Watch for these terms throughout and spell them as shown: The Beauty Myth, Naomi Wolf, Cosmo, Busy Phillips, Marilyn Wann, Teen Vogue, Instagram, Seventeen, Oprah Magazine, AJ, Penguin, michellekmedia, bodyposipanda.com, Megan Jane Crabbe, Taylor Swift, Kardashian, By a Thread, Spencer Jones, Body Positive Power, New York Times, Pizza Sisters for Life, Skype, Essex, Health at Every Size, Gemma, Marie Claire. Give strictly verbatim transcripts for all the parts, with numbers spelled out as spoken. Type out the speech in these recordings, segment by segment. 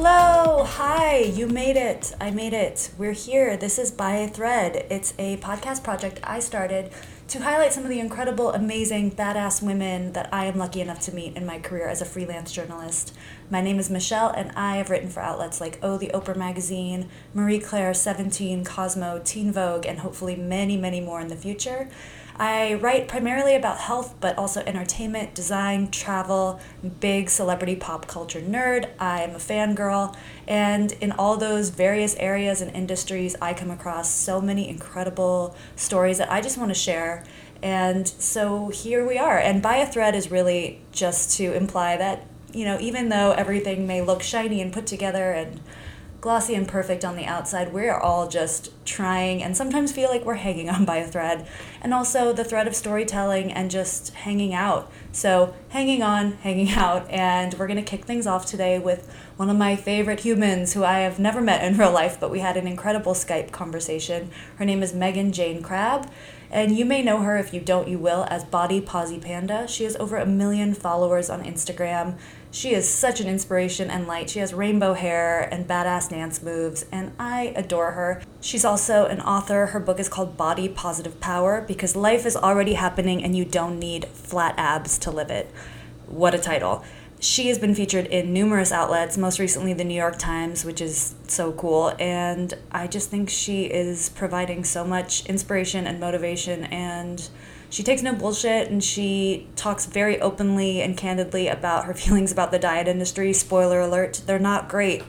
Hello, hi, you made it. I made it. We're here. This is By a Thread. It's a podcast project I started to highlight some of the incredible, amazing, badass women that I am lucky enough to meet in my career as a freelance journalist. My name is Michelle, and I have written for outlets like Oh, the Oprah Magazine, Marie Claire, Seventeen, Cosmo, Teen Vogue, and hopefully many, many more in the future. I write primarily about health, but also entertainment, design, travel, big celebrity pop culture nerd. I'm a fangirl. And in all those various areas and industries, I come across so many incredible stories that I just want to share. And so here we are. And By a Thread is really just to imply that, you know, even though everything may look shiny and put together and glossy and perfect on the outside, we are all just trying and sometimes feel like we're hanging on by a thread, and also the thread of storytelling and just hanging out. So hanging on, hanging out, and we're going to kick things off today with one of my favorite humans who I have never met in real life, but we had an incredible Skype conversation. Her name is Megan Jane Crabbe, and you may know her, if you don't, you will, as Body Posy Panda. She has over a million followers on Instagram. She is such an inspiration and light. She has rainbow hair and badass dance moves, and I adore her. She's also an author. Her book is called Body Positive Power, because life is already happening and you don't need flat abs to live it. What a title. She has been featured in numerous outlets, most recently the New York Times, which is so cool, and I just think she is providing so much inspiration and motivation, and she takes no bullshit, and she talks very openly and candidly about her feelings about the diet industry. Spoiler alert, they're not great.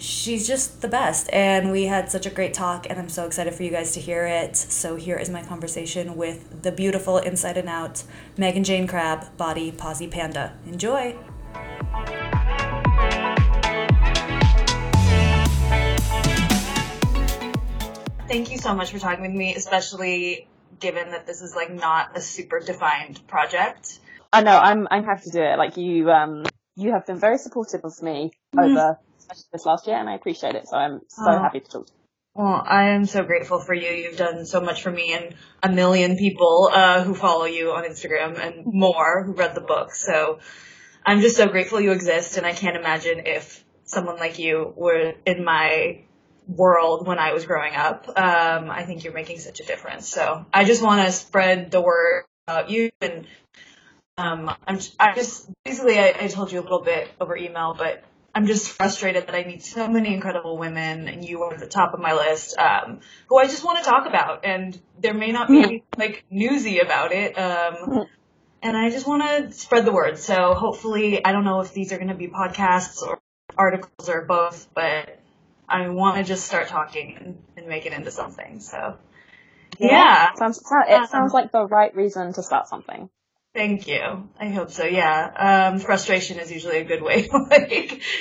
She's just the best, and we had such a great talk, and I'm so excited for you guys to hear it. So here is my conversation with the beautiful, inside and out, Megan Jane Crabbe, Body Posy Panda. Enjoy. Thank you so much for talking with me, especially given that this is like not a super defined project. I know, I'm I'm happy to do it. Like you um you have been very supportive of me mm. over this last year, and I appreciate it, so I'm so oh. happy to talk to you. Well, I am so grateful for you. You've done so much for me and a million people uh, who follow you on Instagram and more who read the book, so I'm just so grateful you exist, and I can't imagine if someone like you were in my world when I was growing up. Um, I think you're making such a difference, so I just want to spread the word about you, and um, I'm, I just, basically, I, I told you a little bit over email, but I'm just frustrated that I meet so many incredible women, and you are at the top of my list, um, who I just want to talk about, and there may not be anything, like, newsy about it, um, and I just want to spread the word. So hopefully, I don't know if these are going to be podcasts or articles or both, but I want to just start talking and, and make it into something. So, yeah. yeah. Sounds, it sounds like the right reason to start something. Thank you. I hope so. Yeah. Um, frustration is usually a good way to like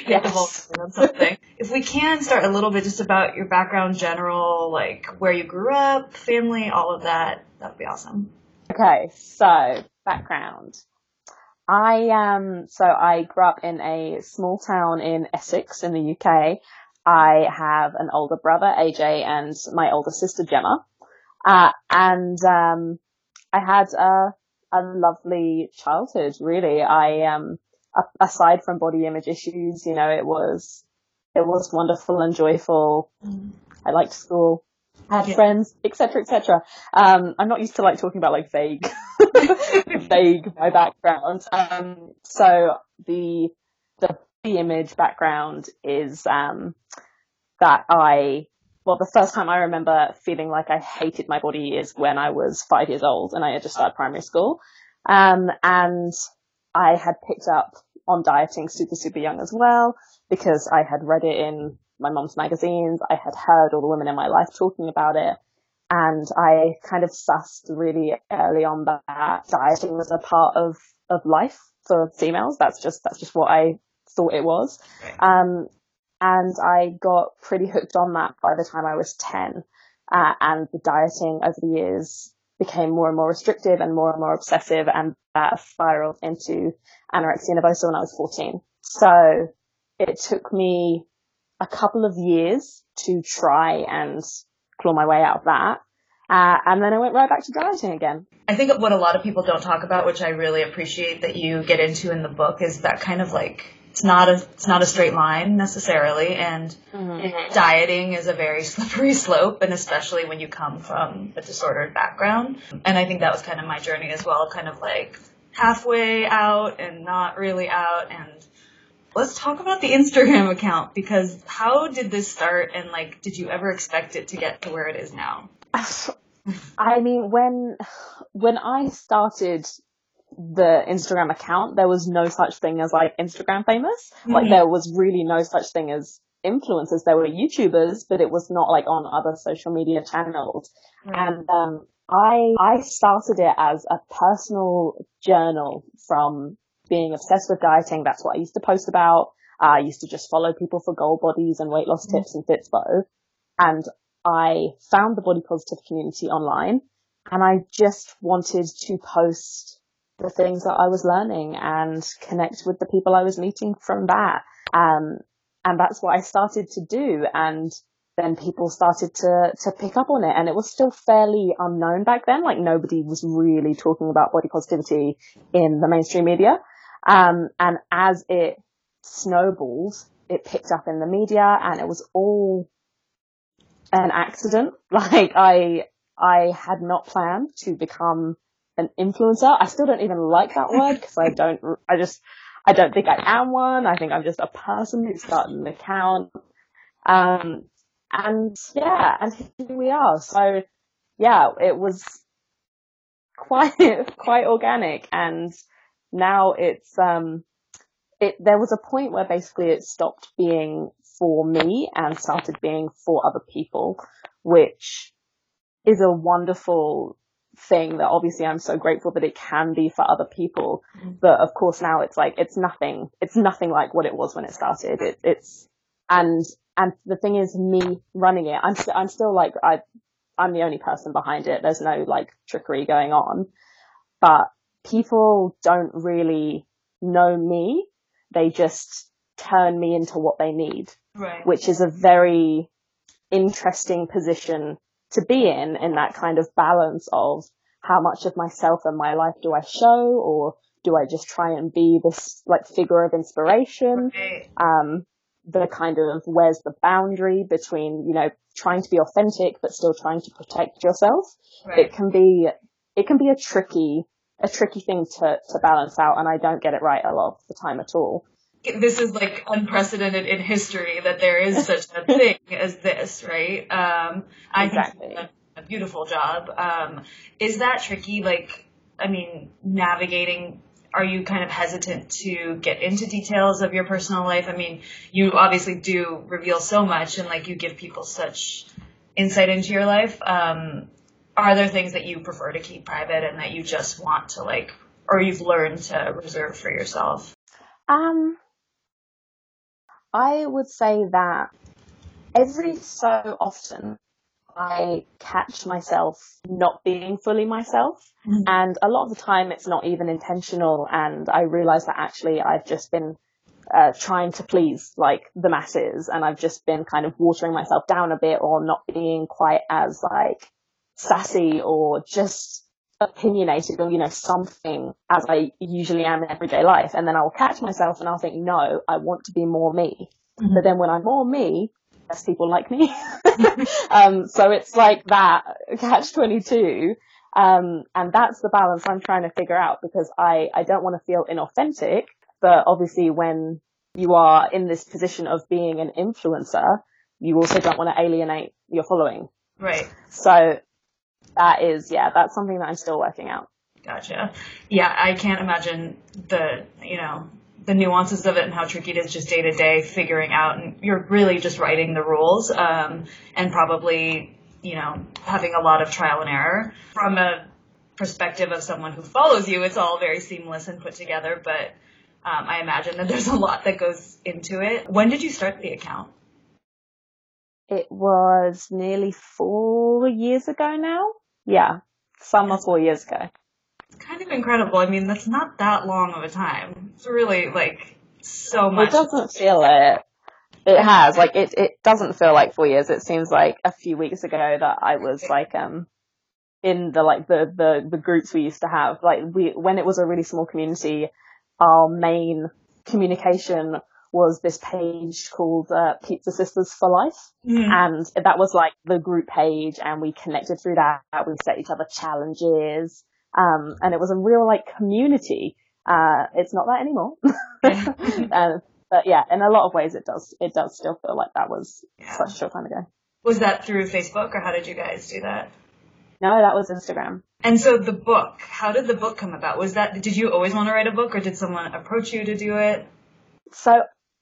get the vulnerability on something. If we can start a little bit just about your background, general, like where you grew up, family, all of that, that'd be awesome. Okay. So background. I um. So I grew up in a small town in Essex in the U K. I have an older brother, A J, and my older sister, Gemma. Uh, and um, I had a. a lovely childhood, really. I, um, aside from body image issues, you know, it was, it was wonderful and joyful. Mm. I liked school, I had yeah. friends, et cetera, et cetera. Um, I'm not used to like talking about like vague, vague, my background. Um, so the, the body image background is, um, that I, Well, the first time I remember feeling like I hated my body is when I was five years old and I had just started primary school. Um, and I had picked up on dieting super, super young as well, because I had read it in my mom's magazines. I had heard all the women in my life talking about it. And I kind of sussed really early on that dieting was a part of, of life for females. That's just, that's just what I thought it was. Um, And I got pretty hooked on that by the time I was ten. Uh, and the dieting over the years became more and more restrictive and more and more obsessive, and that spiraled into anorexia nervosa when I was fourteen. So it took me a couple of years to try and claw my way out of that. Uh, and then I went right back to dieting again. I think what a lot of people don't talk about, which I really appreciate that you get into in the book, is that kind of like it's not a it's not a straight line necessarily, and mm-hmm. dieting is a very slippery slope, and especially when you come from a disordered background. And I think that was kind of my journey as well, kind of like halfway out and not really out. And let's talk about the Instagram account, because how did this start, and like, did you ever expect it to get to where it is now? I mean, when when I started the Instagram account, there was no such thing as like Instagram famous. Mm-hmm. Like, there was really no such thing as influencers. There were YouTubers, but it was not like on other social media channels. Right. And um, I I started it as a personal journal from being obsessed with dieting. That's what I used to post about. Uh, I used to just follow people for goal bodies and weight loss mm-hmm. tips and fitspo. And I found the body positive community online, and I just wanted to post the things that I was learning and connect with the people I was meeting from that. Um, and that's what I started to do. And then people started to, to pick up on it. And it was still fairly unknown back then. Like, nobody was really talking about body positivity in the mainstream media. Um, and as it snowballed, it picked up in the media, and it was all an accident. Like, I, I had not planned to become an influencer. I still don't even like that word, because I don't, I just, I don't think I am one. I think I'm just a person who started an account. Um, and yeah, and here we are. So yeah, it was quite, quite organic. And now it's, um, it, there was a point where basically it stopped being for me and started being for other people, which is a wonderful thing that obviously I'm so grateful that it can be for other people. But of course now it's like, it's nothing, it's nothing like what it was when it started. It, it's, and, and the thing is, me running it, I'm, st- I'm still like, I, I'm the only person behind it. There's no like trickery going on, but people don't really know me. They just turn me into what they need, right. Which is a very interesting position to be in, in that kind of balance of how much of myself and my life do I show, or do I just try and be this like figure of inspiration? Okay. Um, the kind of, where's the boundary between, you know, trying to be authentic, but still trying to protect yourself. Right. It can be, it can be a tricky, a tricky thing to, to balance out. And I don't get it right a lot of the time at all. This is like unprecedented in history that there is such a thing as this, right? Um, I exactly. think you've done a beautiful job. Um, is that tricky? Like, I mean, navigating, are you kind of hesitant to get into details of your personal life? I mean, you obviously do reveal so much, and like, you give people such insight into your life. Um, are there things that you prefer to keep private and that you just want to like, or you've learned to reserve for yourself? Um, I would say that every so often I catch myself not being fully myself, mm-hmm. and a lot of the time it's not even intentional, and I realize that actually I've just been uh, trying to please like the masses, and I've just been kind of watering myself down a bit, or not being quite as like sassy or just opinionated, or you know, something as I usually am in everyday life. And then I'll catch myself and I'll think, no, I want to be more me. Mm-hmm. But then when I'm more me, less people like me. um so it's like that catch twenty-two, um and that's the balance I'm trying to figure out, because I I don't want to feel inauthentic, but obviously when you are in this position of being an influencer, you also don't want to alienate your following, right? So that is, yeah, that's something that I'm still working out. Gotcha. Yeah, I can't imagine the, you know, the nuances of it and how tricky it is just day to day figuring out, and you're really just writing the rules, um, and probably, you know, having a lot of trial and error. From a perspective of someone who follows you, it's all very seamless and put together, but um, I imagine that there's a lot that goes into it. When did you start the account? It was nearly four years ago now. Yeah, summer four years ago. It's kind of incredible. I mean, that's not that long of a time. It's really like so much. It doesn't feel it. It has. Like, it, it doesn't feel like four years. It seems like a few weeks ago that I was like, um, in the, like the, the, the groups we used to have. Like we, when it was a really small community, our main communication was this page called uh, Pizza Sisters for Life. Mm. And that was like the group page, and we connected through that. We set each other challenges. Um, and it was a real like community. Uh, it's not that anymore. uh, but yeah, in a lot of ways it does, it does still feel like that was yeah. such a short time ago. Was that through Facebook, or how did you guys do that? No, that was Instagram. And so the book, how did the book come about? Was that, did you always want to write a book, or did someone approach you to do it? So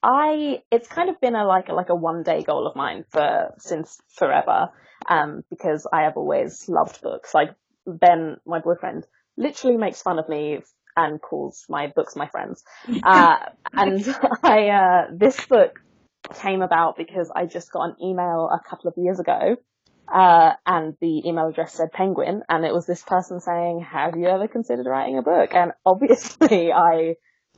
I, it's kind of been a, like a, like a one day goal of mine for, since forever. Um, because I have always loved books. Like Ben, my boyfriend, literally makes fun of me and calls my books my friends. Uh, and I, uh, this book came about because I just got an email a couple of years ago. Uh, and the email address said Penguin, and it was this person saying, have you ever considered writing a book? And obviously I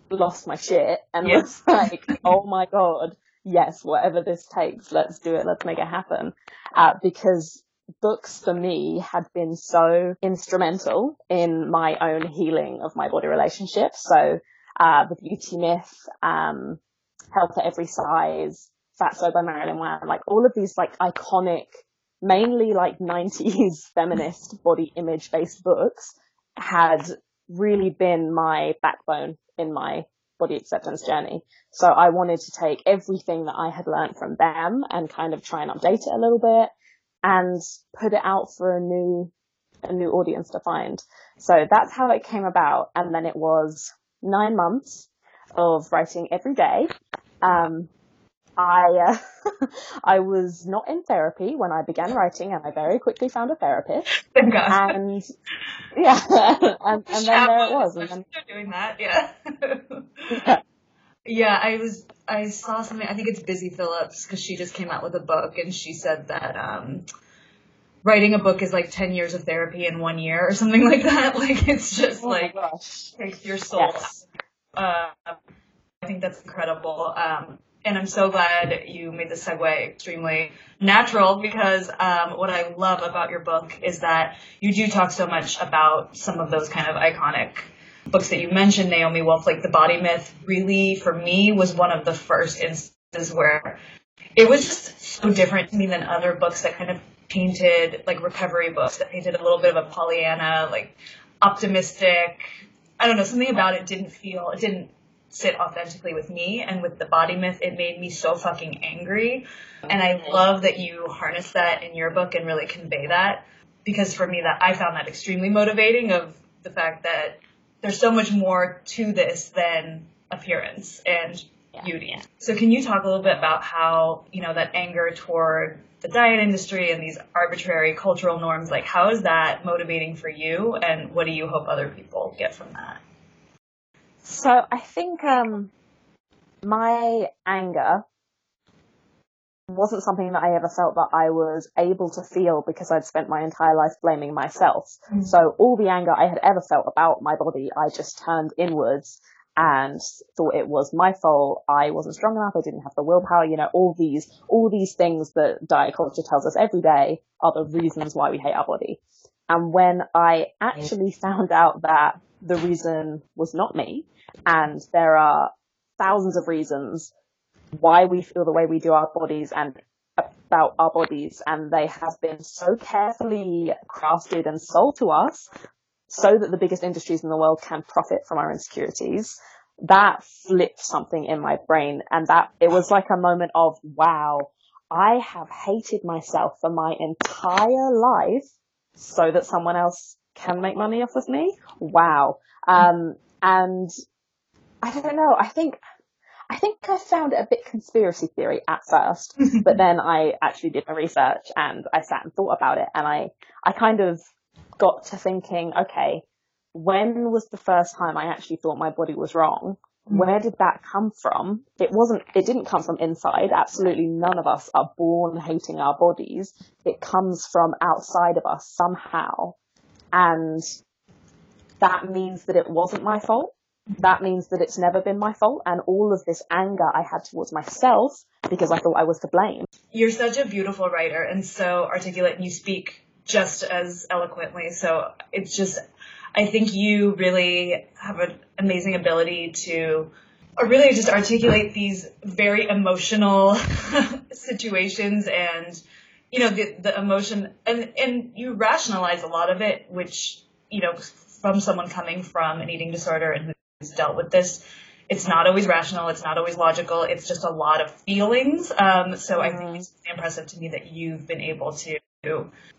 lost my shit and yes. was like, oh my God, yes, whatever this takes, let's do it. Let's make it happen. Uh, because books for me had been so instrumental in my own healing of my body relationship. So, uh, The Beauty Myth, um, Health at Every Size, Fatso by Marilyn Wann, like all of these like iconic, mainly like nineties feminist body image based books had really been my backbone in my body acceptance journey. So I wanted to take everything that I had learned from them and kind of try and update it a little bit and put it out for a new, a new audience to find. So that's how it came about. And then it was nine months of writing every day. Um, I, uh, I was not in therapy when I began writing, and I very quickly found a therapist. Thank God. And yeah, and, and then there it was. And then, doing that, yeah. yeah. Yeah, I was, I saw something, I think it's Busy Phillips, because she just came out with a book, and she said that, um, writing a book is like ten years of therapy in one year or something like that. Like, it's just oh like, takes your soul. Yes. Uh, I think that's incredible. Um, And I'm so glad you made the segue extremely natural, because um, what I love about your book is that you do talk so much about some of those kind of iconic books that you mentioned, Naomi Wolf, like The Body Myth. Really, for me, was one of the first instances where it was just so different to me than other books that kind of painted, like recovery books, that painted a little bit of a Pollyanna, like optimistic. I don't know, something about it didn't feel, it didn't. sit authentically with me. And with The Body Myth, it made me so fucking angry. And I love that you harness that in your book and really convey that, because for me, that I found that extremely motivating, of the fact that there's so much more to this than appearance and yeah. beauty. So can you talk a little bit about how, you know, that anger toward the diet industry and these arbitrary cultural norms, like how is that motivating for you, and what do you hope other people get from that? So I think um, my anger wasn't something that I ever felt that I was able to feel, because I'd spent my entire life blaming myself. Mm-hmm. So all the anger I had ever felt about my body, I just turned inwards and thought it was my fault. I wasn't strong enough. I didn't have the willpower. You know, all these all these things that diet culture tells us every day are the reasons why we hate our body. And when I actually found out that the reason was not me, and there are thousands of reasons why we feel the way we do our bodies and about our bodies, and they have been so carefully crafted and sold to us so that the biggest industries in the world can profit from our insecurities, that flipped something in my brain. And that it was like a moment of, wow, I have hated myself for my entire life so that someone else can make money off of me. Wow. Um, and I don't know. I think, I think I found it a bit conspiracy theory at first, but then I actually did my research and I sat and thought about it. And I, I kind of got to thinking, okay, when was the first time I actually thought my body was wrong? Where did that come from? It wasn't, it didn't come from inside. Absolutely none of us are born hating our bodies. It comes from outside of us somehow. And that means that it wasn't my fault. That means that it's never been my fault. And all of this anger I had towards myself because I thought I was to blame. You're such a beautiful writer and so articulate, and you speak just as eloquently. So it's just, I think you really have an amazing ability to really just articulate these very emotional situations and, you know, the, the emotion, and, and you rationalize a lot of it, which, you know, from someone coming from an eating disorder and who's dealt with this, it's not always rational. It's not always logical. It's just a lot of feelings. Um, so I think it's impressive to me that you've been able to,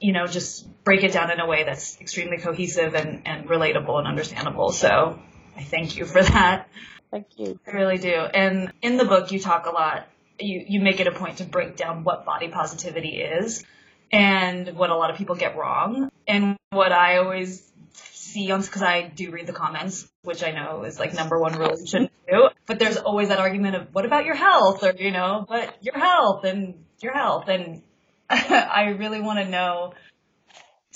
you know, just break it down in a way that's extremely cohesive and, and relatable and understandable. So I thank you for that. Thank you. I really do. And in the book, you talk a lot. You, you make it a point to break down what body positivity is and what a lot of people get wrong. And what I always see on, because I do read the comments, which I know is like number one rule you shouldn't do. But there's always that argument of what about your health, or, you know, but your health and your health. And I really want to know,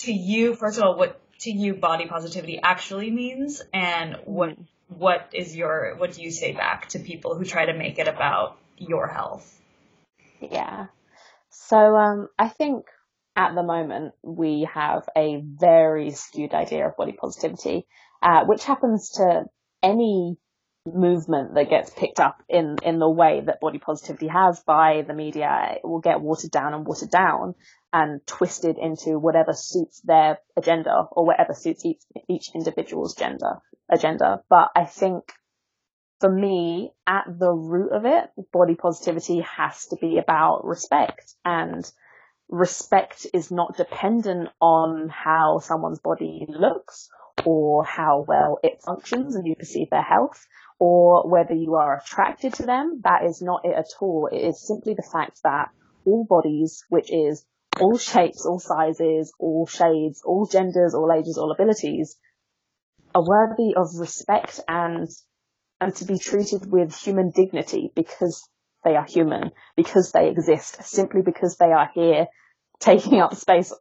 to you, first of all, what to you body positivity actually means, and what what is your what do you say back to people who try to make it about your health? Yeah. So um, I think at the moment we have a very skewed idea of body positivity, uh, which happens to any movement that gets picked up in, in the way that body positivity has by the media. It will get watered down and watered down and twisted into whatever suits their agenda or whatever suits each, each individual's gender agenda. But I think for me, at the root of it, body positivity has to be about respect, and respect is not dependent on how someone's body looks or how well it functions and you perceive their health, or whether you are attracted to them. That is not it at all. It is simply the fact that all bodies, which is all shapes, all sizes, all shades, all genders, all ages, all abilities, are worthy of respect and and to be treated with human dignity, because they are human, because they exist, simply because they are here taking up space.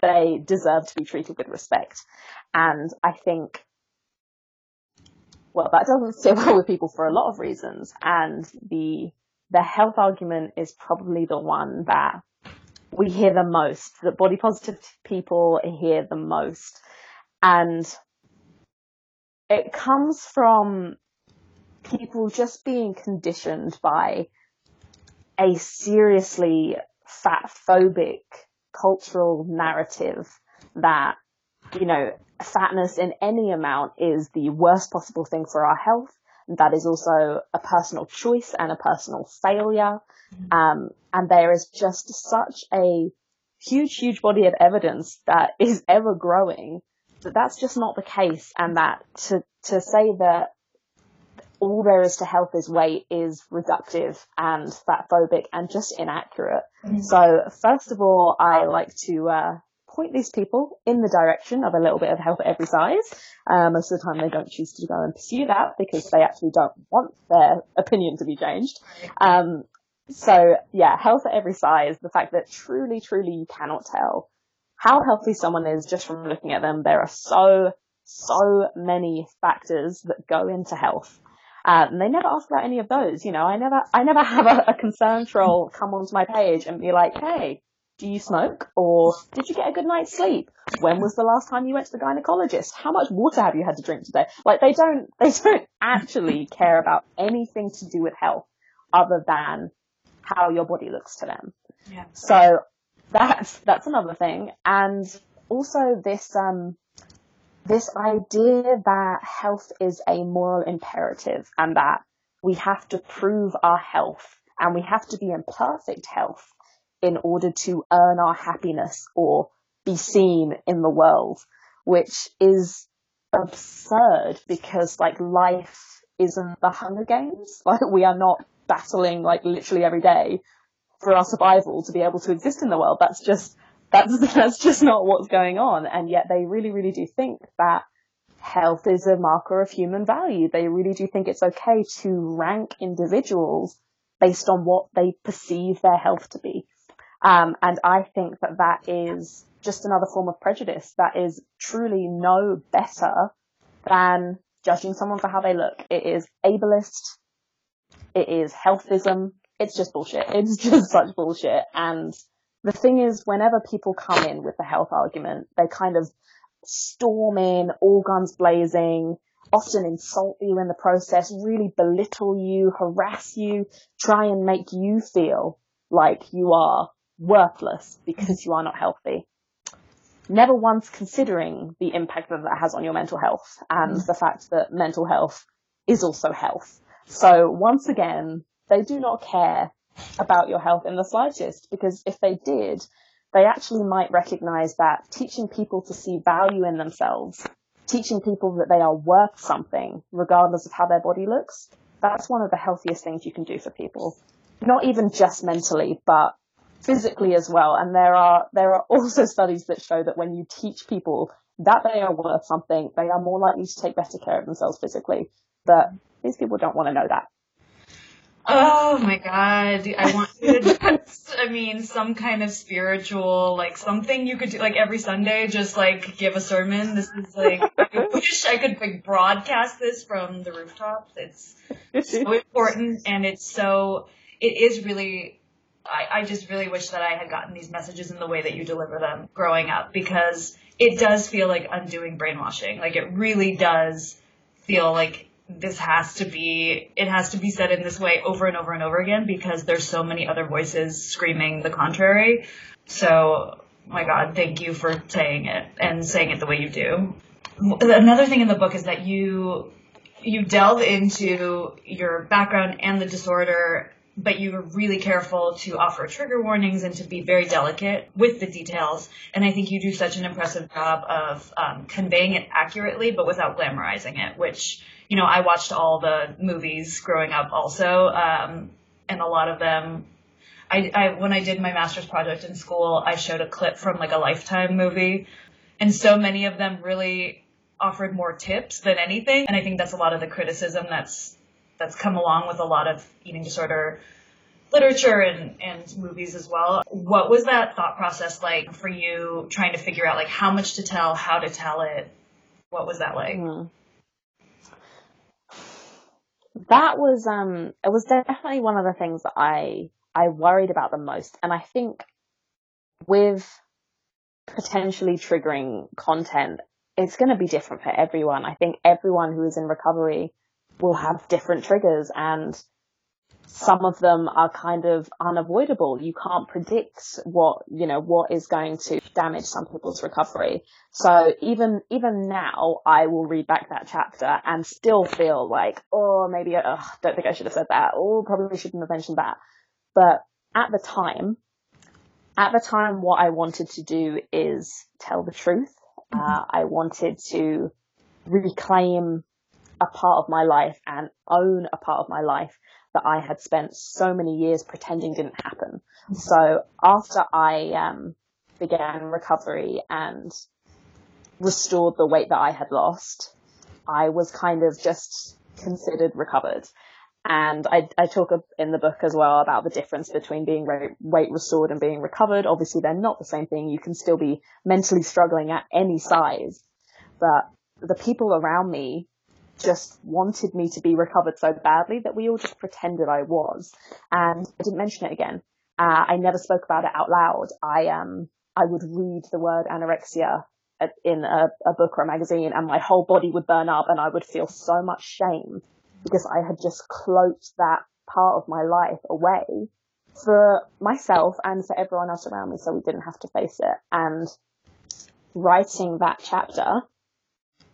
They deserve to be treated with respect. And I think, well, that doesn't sit well with people for a lot of reasons. And the the health argument is probably the one that we hear the most, that body positive people hear the most. And it comes from people just being conditioned by a seriously fat phobic cultural narrative that, you know, fatness in any amount is the worst possible thing for our health. And that is also a personal choice and a personal failure. Um, and there is just such a huge, huge body of evidence that is ever growing, that that's just not the case. And that to, to say that all there is to health is weight is reductive and fatphobic and just inaccurate. Mm-hmm. So first of all, I like to uh, point these people in the direction of a little bit of Health at Every Size. Uh, most of the time they don't choose to go and pursue that because they actually don't want their opinion to be changed. Um, so yeah, Health at Every Size, the fact that truly, truly you cannot tell how healthy someone is just from looking at them. There are so, so many factors that go into health. Uh, and they never ask about any of those. You know, I never, I never have a, a concern troll come onto my page and be like, hey, do you smoke? Or did you get a good night's sleep? When was the last time you went to the gynecologist? How much water have you had to drink today? Like, they don't, they don't actually care about anything to do with health other than how your body looks to them. Yeah. So that's, that's another thing. And also this, um, this idea that health is a moral imperative and that we have to prove our health and we have to be in perfect health in order to earn our happiness or be seen in the world, which is absurd because, like, life isn't the Hunger Games. Like, we are not battling, like, literally every day for our survival to be able to exist in the world. That's just... That's, that's just not what's going on. And yet they really, really do think that health is a marker of human value. They really do think it's okay to rank individuals based on what they perceive their health to be. Um, and I think that that is just another form of prejudice that is truly no better than judging someone for how they look. It is ableist. It is healthism. It's just bullshit. It's just such bullshit. And the thing is, whenever people come in with the health argument, they kind of storm in, all guns blazing, often insult you in the process, really belittle you, harass you, try and make you feel like you are worthless because you are not healthy, never once considering the impact that that has on your mental health and the fact that mental health is also health. So once again, they do not care about your health in the slightest, because if they did, they actually might recognize that teaching people to see value in themselves, teaching people that they are worth something, regardless of how their body looks, that's one of the healthiest things you can do for people. Not even just mentally, but physically as well. And there are there are also studies that show that when you teach people that they are worth something, they are more likely to take better care of themselves physically. But these people don't want to know that. Oh my God. I want you to just, I mean, some kind of spiritual, like something you could do, like every Sunday, just like give a sermon. This is like, I wish I could like broadcast this from the rooftops. It's so important. And it's so, it is really, I, I just really wish that I had gotten these messages in the way that you deliver them growing up, because it does feel like undoing brainwashing. Like it really does feel like this has to be, it has to be said in this way over and over and over again, because there's so many other voices screaming the contrary. So, my God, thank you for saying it and saying it the way you do. Another thing in the book is that you, you delve into your background and the disorder, but you were really careful to offer trigger warnings and to be very delicate with the details. And I think you do such an impressive job of um, conveying it accurately, but without glamorizing it, which, you know, I watched all the movies growing up also. Um, and a lot of them, I, I, when I did my master's project in school, I showed a clip from like a Lifetime movie. And so many of them really offered more tips than anything. And I think that's a lot of the criticism that's, that's come along with a lot of eating disorder literature and, and movies as well. What was that thought process like for you, trying to figure out like how much to tell, how to tell it? What was that like? Mm. That was, um, it was definitely one of the things that I, I worried about the most. And I think with potentially triggering content, it's going to be different for everyone. I think everyone who is in recovery will have different triggers, and some of them are kind of unavoidable. You can't predict what, you know, what is going to damage some people's recovery. So even, even now I will read back that chapter and still feel like, oh, maybe, I oh, don't think I should have said that. Oh, probably shouldn't have mentioned that. But at the time, at the time, what I wanted to do is tell the truth. Uh, I wanted to reclaim a part of my life and own a part of my life that I had spent so many years pretending didn't happen. So after I um, began recovery and restored the weight that I had lost, I was kind of just considered recovered. And I, I talk in the book as well about the difference between being re- weight restored and being recovered. Obviously, they're not the same thing. You can still be mentally struggling at any size, but the people around me just wanted me to be recovered so badly that we all just pretended I was, and I didn't mention it again. Uh, I never spoke about it out loud. I um I would read the word anorexia in a, a book or a magazine, and my whole body would burn up, and I would feel so much shame because I had just cloaked that part of my life away for myself and for everyone else around me, so we didn't have to face it. And writing that chapter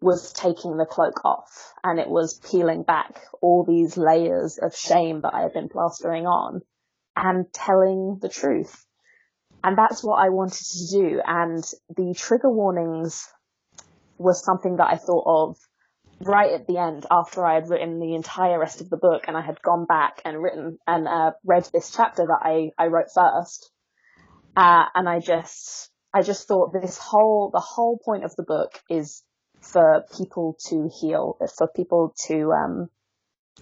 was taking the cloak off, and it was peeling back all these layers of shame that I had been plastering on and telling the truth. And that's what I wanted to do. And the trigger warnings were something that I thought of right at the end, after I had written the entire rest of the book, and I had gone back and written and uh, read this chapter that I, I wrote first. Uh, and I just, I just thought this whole, the whole point of the book is for people to heal, for people to um,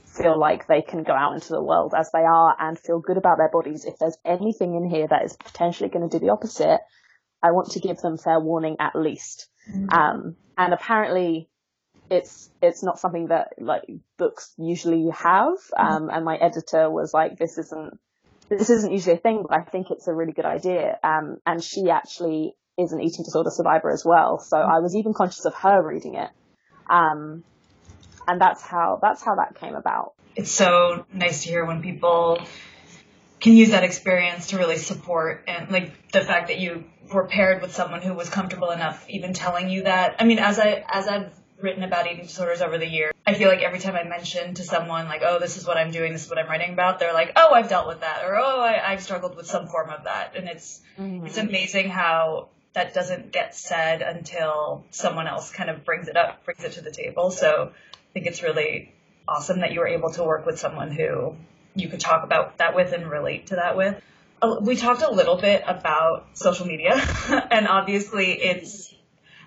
feel like they can go out into the world as they are and feel good about their bodies. If there's anything in here that is potentially going to do the opposite, I want to give them fair warning at least. Mm-hmm. Um, and apparently it's it's not something that like books usually have. Um, and my editor was like, this isn't, this isn't usually a thing, but I think it's a really good idea. Um, and she actually is an eating disorder survivor as well. So I was even conscious of her reading it. Um, And that's how that's how that came about. It's so nice to hear when people can use that experience to really support, and like the fact that you were paired with someone who was comfortable enough even telling you that. I mean, as I as I've written about eating disorders over the years, I feel like every time I mention to someone, like, oh, this is what I'm doing, this is what I'm writing about, they're like, oh, I've dealt with that, or oh, I, I've struggled with some form of that. And it's mm-hmm. it's amazing how that doesn't get said until someone else kind of brings it up, brings it to the table. So I think it's really awesome that you were able to work with someone who you could talk about that with and relate to that with. We talked a little bit about social media, and obviously it's,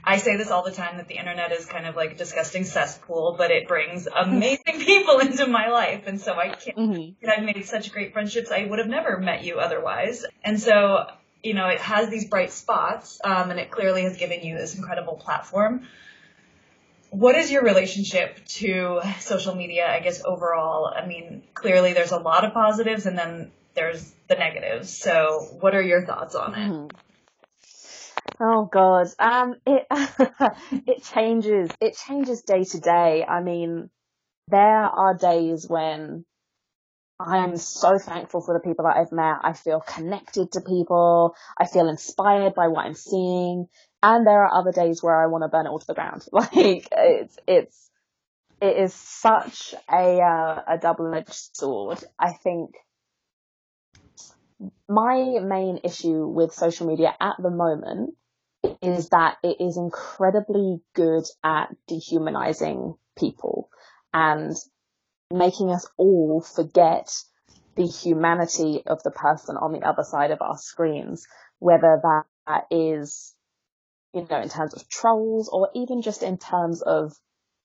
I say this all the time, that the internet is kind of like a disgusting cesspool, but it brings amazing people into my life. And so I can't, mm-hmm. I've made such great friendships. I would have never met you otherwise. And so, you know, it has these bright spots, um, and it clearly has given you this incredible platform. What is your relationship to social media, I guess, overall? I mean, clearly there's a lot of positives and then there's the negatives. So what are your thoughts on it? Mm-hmm. Oh God, um, it it changes. It changes day to day. I mean, there are days when I am so thankful for the people that I've met. I feel connected to people. I feel inspired by what I'm seeing. And there are other days where I want to burn it all to the ground. Like it's it's it is such a uh, a double-edged sword. I think my main issue with social media at the moment is that it is incredibly good at dehumanizing people and making us all forget the humanity of the person on the other side of our screens, whether that is, you know, in terms of trolls or even just in terms of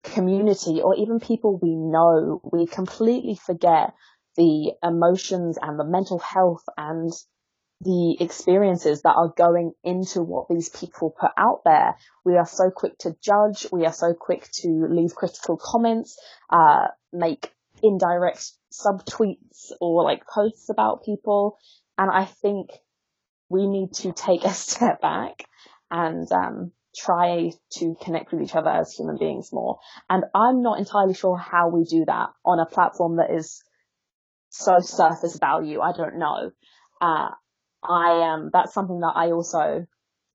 community or even people we know. We completely forget the emotions and the mental health and the experiences that are going into what these people put out there. We are so quick to judge. We are so quick to leave critical comments, uh, make indirect subtweets or like posts about people. And I think we need to take a step back and, um, try to connect with each other as human beings more. And I'm not entirely sure how we do that on a platform that is so surface value. I don't know. Uh, I am, um, that's something that I also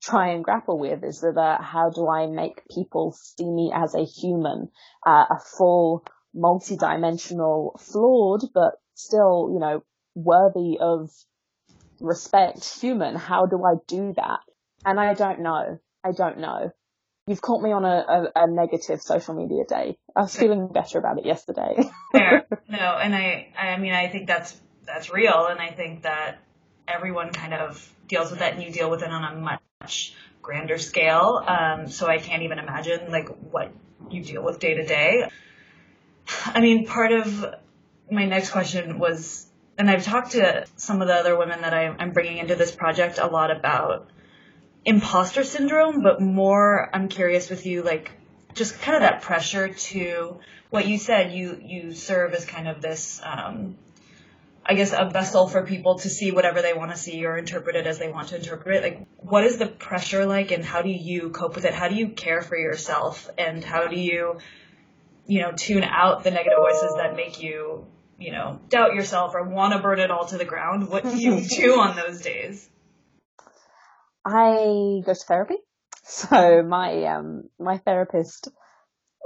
try and grapple with, is that uh, how do I make people see me as a human, uh, a full, multi-dimensional, flawed, but still, you know, worthy of respect human? How do I do that? And I don't know. I don't know. You've caught me on a, a, a negative social media day. I was feeling better about it yesterday. Fair. No, and I, I mean, I think that's that's real, and I think that everyone kind of deals with that, and you deal with it on a much grander scale. Um, so I can't even imagine like what you deal with day to day. I mean, part of my next question was, and I've talked to some of the other women that I, I'm bringing into this project a lot about imposter syndrome, but more I'm curious with you, like just kind of that pressure to, what you said, you you serve as kind of this um I guess a vessel for people to see whatever they want to see or interpret it as they want to interpret it. Like, what is the pressure like, and how do you cope with it? How do you care for yourself, and how do you you know tune out the negative voices that make you you know doubt yourself or want to burn it all to the ground? What do you do on those days? I go to therapy. So my um my therapist,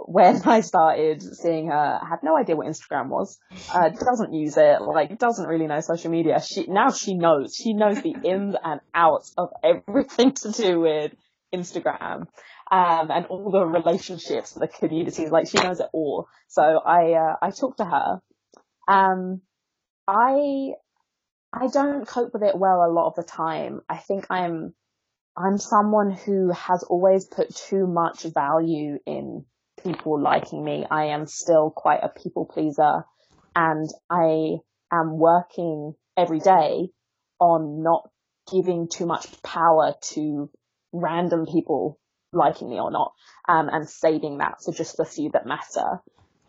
when I started seeing her, had no idea what Instagram was. Uh, doesn't use it. Like, doesn't really know social media. She now she knows. She knows the ins and outs of everything to do with Instagram, um, and all the relationships, the communities. Like, she knows it all. So I uh, I talked to her. Um, I I don't cope with it well a lot of the time. I think I'm. I'm someone who has always put too much value in people liking me. I am still quite a people pleaser, and I am working every day on not giving too much power to random people liking me or not, um, and saving that for just the few that matter.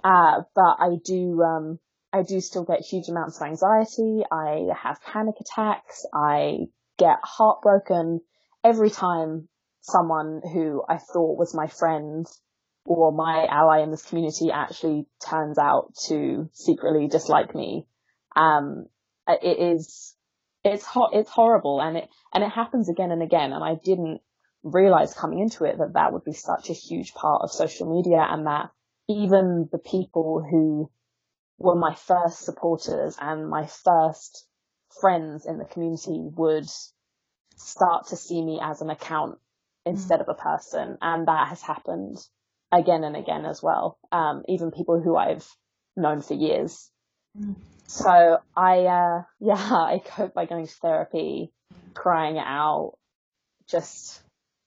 Uh, but I do, um, I do still get huge amounts of anxiety. I have panic attacks. I get heartbroken every time someone who I thought was my friend or my ally in this community actually turns out to secretly dislike me. Um, it is, it's hot, it's horrible. And it, and it happens again and again. And I didn't realize coming into it that that would be such a huge part of social media, and that even the people who were my first supporters and my first friends in the community would start to see me as an account instead of a person. And that has happened again and again as well. Um, even people who I've known for years. Mm. So I, uh, yeah, I cope by going to therapy, crying it out, just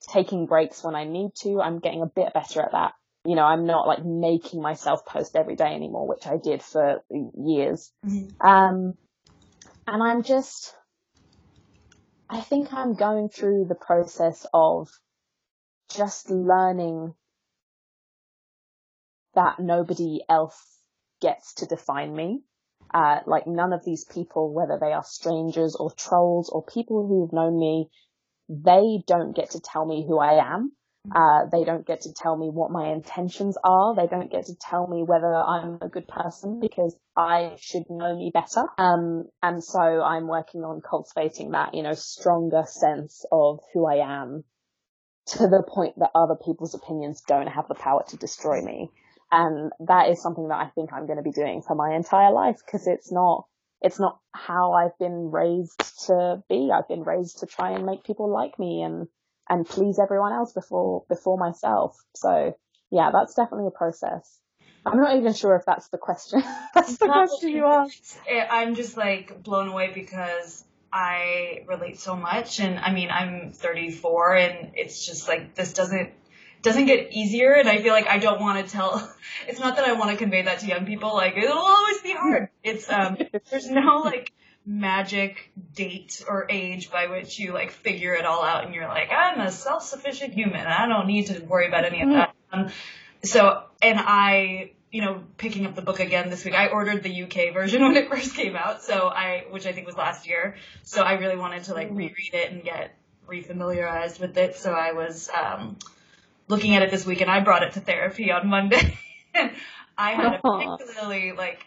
taking breaks when I need to. I'm getting a bit better at that. You know, I'm not like making myself post every day anymore, which I did for years. Mm-hmm. Um, and I'm just, I think I'm going through the process of just learning that nobody else gets to define me. Uh, like none of these people, whether they are strangers or trolls or people who've known me, they don't get to tell me who I am. Uh, they don't get to tell me what my intentions are. They don't get to tell me whether I'm a good person, because I should know me better. Um, and so I'm working on cultivating that, you know, stronger sense of who I am, to the point that other people's opinions don't have the power to destroy me. And that is something that I think I'm going to be doing for my entire life, because it's not, it's not how I've been raised to be. I've been raised to try and make people like me and, and please everyone else before, before myself. So yeah, that's definitely a process. I'm not even sure if that's the question. that's the that's question you asked. It, I'm just like blown away, because I relate so much. And I mean, I'm thirty-four, and it's just like, this doesn't, doesn't get easier. And I feel like I don't want to tell, it's not that I want to convey that to young people, like it'll always be hard. It's um there's no like magic date or age by which you like figure it all out and you're like, I'm a self-sufficient human, I don't need to worry about any of that. Um, so and I you know picking up the book again this week, I ordered the U K version when it first came out, so I which I think was last year, so I really wanted to like reread it and get refamiliarized with it. So I was um looking at it this week, and I brought it to therapy on Monday. I had a particularly like,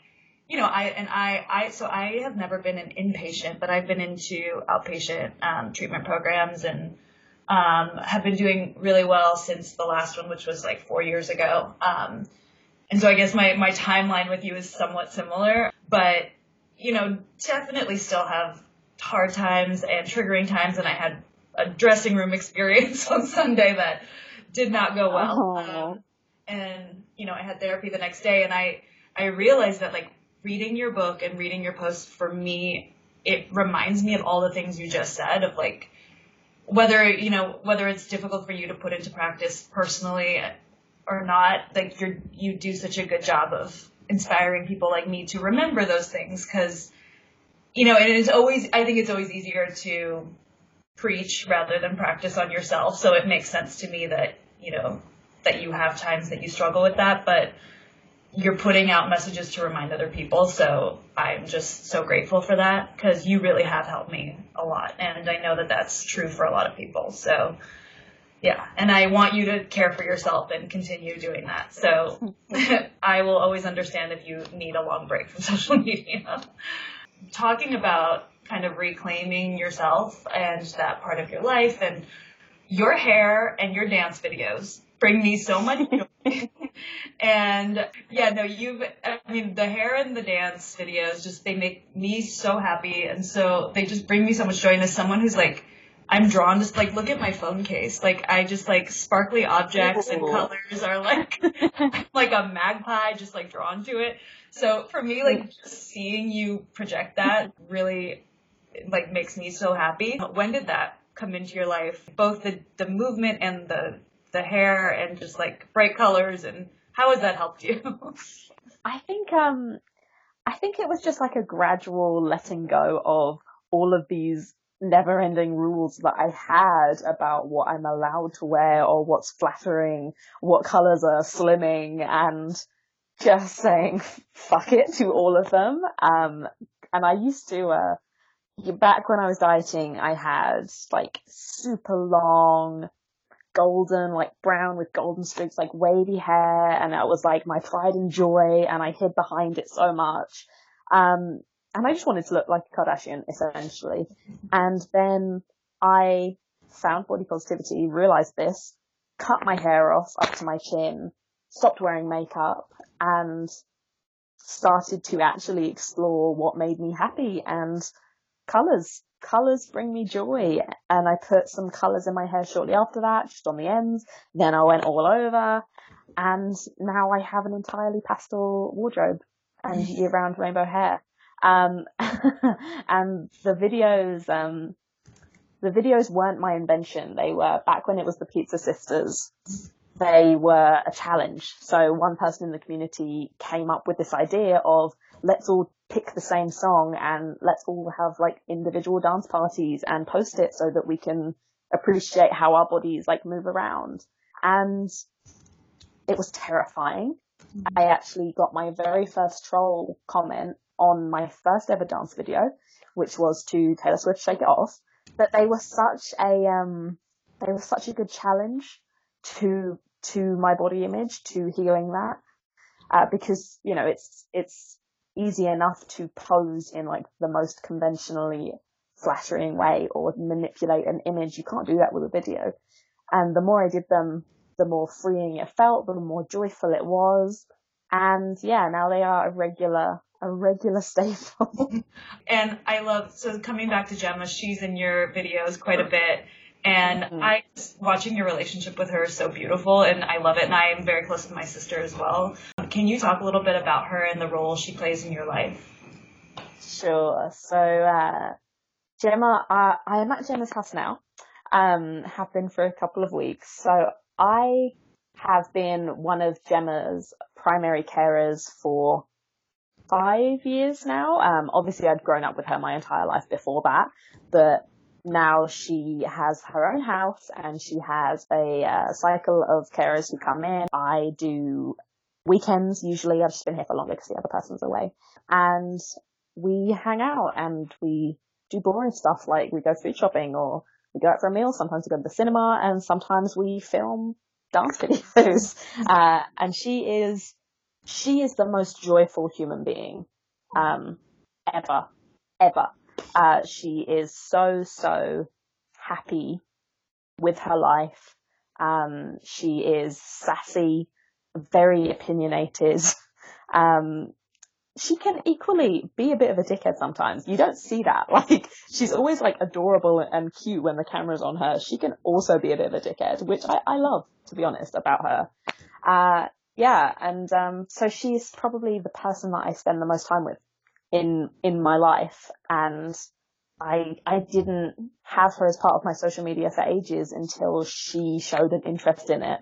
you know, I, and I, I, so I have never been an inpatient, but I've been into outpatient, um, treatment programs, and, um, have been doing really well since the last one, which was like four years ago. Um, and so I guess my, my timeline with you is somewhat similar, but, you know, definitely still have hard times and triggering times. And I had a dressing room experience on Sunday that did not go well. Um, and, you know, I had therapy the next day, and I, I realized that like reading your book and reading your posts, for me, it reminds me of all the things you just said, of like, whether, you know, whether it's difficult for you to put into practice personally or not, like you're, you do such a good job of inspiring people like me to remember those things. 'Cause, you know, and it's always, I think it's always easier to preach rather than practice on yourself. So it makes sense to me that, you know, that you have times that you struggle with that, but you're putting out messages to remind other people. So I'm just so grateful for that, because you really have helped me a lot. And I know that that's true for a lot of people. So yeah. And I want you to care for yourself and continue doing that. So I will always understand if you need a long break from social media. Talking about kind of reclaiming yourself and that part of your life, and your hair and your dance videos bring me so much joy. And yeah, no, you've, I mean, the hair and the dance videos just, they make me so happy. And so they just bring me so much joy. And as someone who's like, I'm drawn to like, look at my phone case. Like I just like sparkly objects. Ooh. And colors are like, like a magpie, just like drawn to it. So for me, like just seeing you project that really, it, like makes me so happy. When did that come into your life? Both the, the movement and the, the hair and just like bright colors, and how has that helped you? I think, um, I think it was just like a gradual letting go of all of these never ending rules that I had about what I'm allowed to wear or what's flattering, what colors are slimming, and just saying fuck it to all of them. Um, and I used to, uh, back when I was dieting, I had like super long golden, like brown with golden streaks, like wavy hair. And that was like my pride and joy. And I hid behind it so much. Um, and I just wanted to look like a Kardashian, essentially. And then I found body positivity, realized this, cut my hair off up to my chin, stopped wearing makeup, and started to actually explore what made me happy. And colors, colors bring me joy. And I put some colors in my hair shortly after that, just on the ends. Then I went all over. And now I have an entirely pastel wardrobe and year-round rainbow hair. Um, and the videos, um, the videos weren't my invention. They were back when it was the Pizza Sisters. They were a challenge. So one person in the community came up with this idea of let's all pick the same song and let's all have like individual dance parties and post it so that we can appreciate how our bodies like move around. And it was terrifying. Mm-hmm. I actually got my very first troll comment on my first ever dance video, which was to Taylor Swift, Shake It Off. But they were such a, um, they were such a good challenge to, to my body image, to healing that, uh, because, you know, it's, it's easy enough to pose in like the most conventionally flattering way or manipulate an image. You can't do that with a video. And the more I did them, the more freeing it felt, the more joyful it was. And yeah, now they are a regular, a regular staple. And I love, so coming back to Gemma, she's in your videos quite a bit. And mm-hmm. I, watching your relationship with her is so beautiful, and I love it. And I am very close with my sister as well. Can you talk a little bit about her and the role she plays in your life? Sure. So, uh, Gemma, uh, I am at Gemma's house now, um, have been for a couple of weeks. So I have been one of Gemma's primary carers for five years now. Um, obviously I'd grown up with her my entire life before that, but now she has her own house and she has a uh, cycle of carers who come in. I do weekends usually. I've just been here for longer because the other person's away. And we hang out and we do boring stuff like we go food shopping or we go out for a meal. Sometimes we go to the cinema and sometimes we film dance videos. Uh, and she is, she is the most joyful human being, um, ever, ever. Uh, she is so, so happy with her life. Um, she is sassy, very opinionated. Um, she can equally be a bit of a dickhead sometimes. You don't see that. Like, she's always like adorable and cute when the camera's on her. She can also be a bit of a dickhead, which I, I love, to be honest, about her. Uh, yeah. And, um, so she's probably the person that I spend the most time with in, in my life. And I, I didn't have her as part of my social media for ages until she showed an interest in it.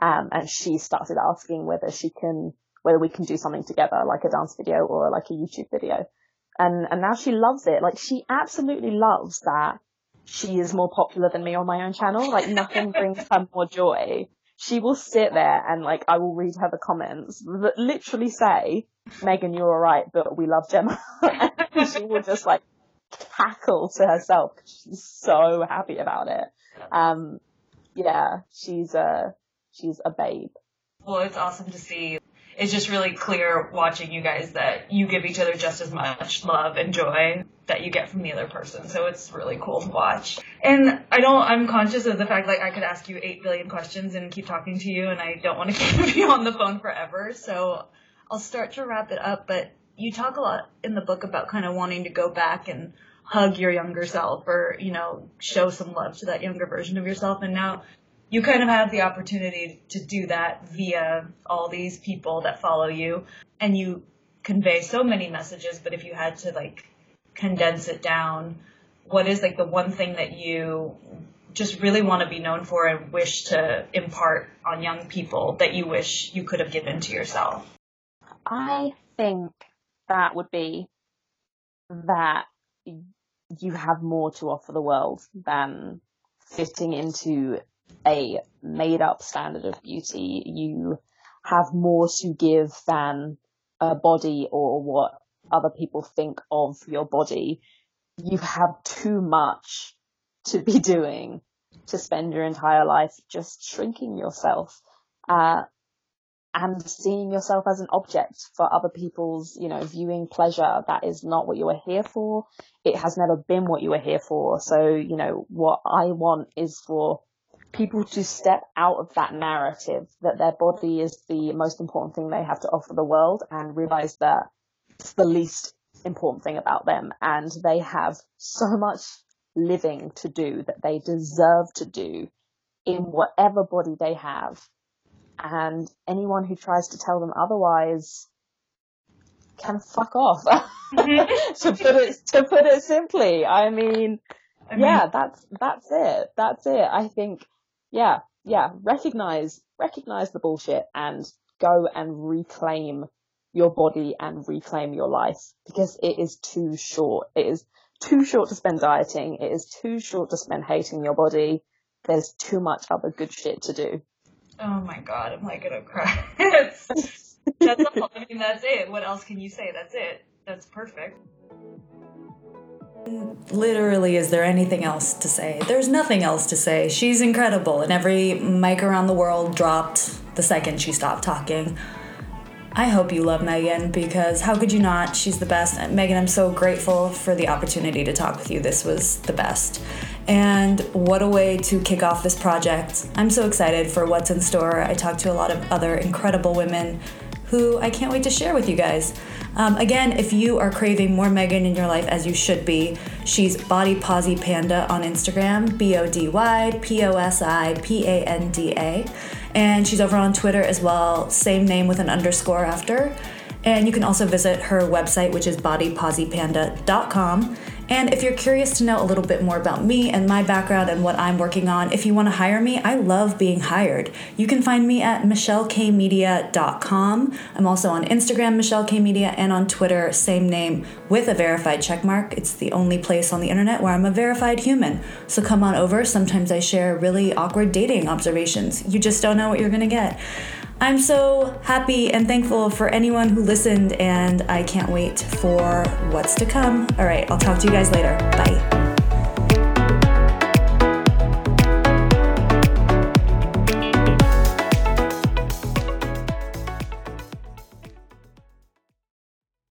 Um, and she started asking whether she can, whether we can do something together, like a dance video or like a YouTube video. And, and now she loves it. Like, she absolutely loves that she is more popular than me on my own channel. Like, nothing brings her more joy. She will sit there and, like, I will read her the comments that literally say, Megan, you're all right, but we love Gemma. And she will just, like, cackle to herself. She's so happy about it. Um, yeah, she's a, she's a babe. Well, it's awesome to see. It's just really clear watching you guys that you give each other just as much love and joy that you get from the other person. So it's really cool to watch. And I don't, I'm conscious of the fact, like, I could ask you eight billion questions and keep talking to you, and I don't want to keep you on the phone forever. So I'll start to wrap it up. But you talk a lot in the book about kind of wanting to go back and hug your younger self or, you know, show some love to that younger version of yourself. And now you kind of have the opportunity to do that via all these people that follow you, and you convey so many messages. But if you had to, like, condense it down, what is, like, the one thing that you just really want to be known for and wish to impart on young people that you wish you could have given to yourself? I think that would be that you have more to offer the world than fitting into a made-up standard of beauty. You have more to give than a body or what other people think of your body. You have too much to be doing to spend your entire life just shrinking yourself uh, and seeing yourself as an object for other people's, you know, viewing pleasure. That is not what you were here for. It has never been what you were here for. So, you know, what I want is for people to step out of that narrative that their body is the most important thing they have to offer the world, and realize that it's the least important thing about them, and they have so much living to do that they deserve to do in whatever body they have. And anyone who tries to tell them otherwise can fuck off. to put it to put it simply. I mean, I mean yeah, that's that's it. That's it. I think yeah, yeah, recognize recognize the bullshit and go and reclaim your body and reclaim your life, because it is too short. It is too short to spend dieting. It is too short to spend hating your body. There's too much other good shit to do. Oh my God, am I gonna cry? that's, that's all. I mean, that's it. What else can you say? That's it. That's perfect. Literally, is there anything else to say? There's nothing else to say. She's incredible, and every mic around the world dropped the second she stopped talking. I hope you love Megan, because how could you not? She's the best. Megan, I'm so grateful for the opportunity to talk with you. This was the best. And what a way to kick off this project. I'm so excited for what's in store. I talked to a lot of other incredible women who I can't wait to share with you guys. Um, again, if you are craving more Megan in your life, as you should be, she's Body Posy Panda on Instagram, B O D Y P O S I P A N D A. And she's over on Twitter as well, same name with an underscore after. And you can also visit her website, which is body posy panda dot com. And if you're curious to know a little bit more about me and my background and what I'm working on, if you want to hire me, I love being hired. You can find me at michelle k media dot com. I'm also on Instagram, michelle k media, and on Twitter, same name with a verified checkmark. It's the only place on the internet where I'm a verified human. So come on over. Sometimes I share really awkward dating observations. You just don't know what you're going to get. I'm so happy and thankful for anyone who listened, and I can't wait for what's to come. All right, I'll talk to you guys later. Bye.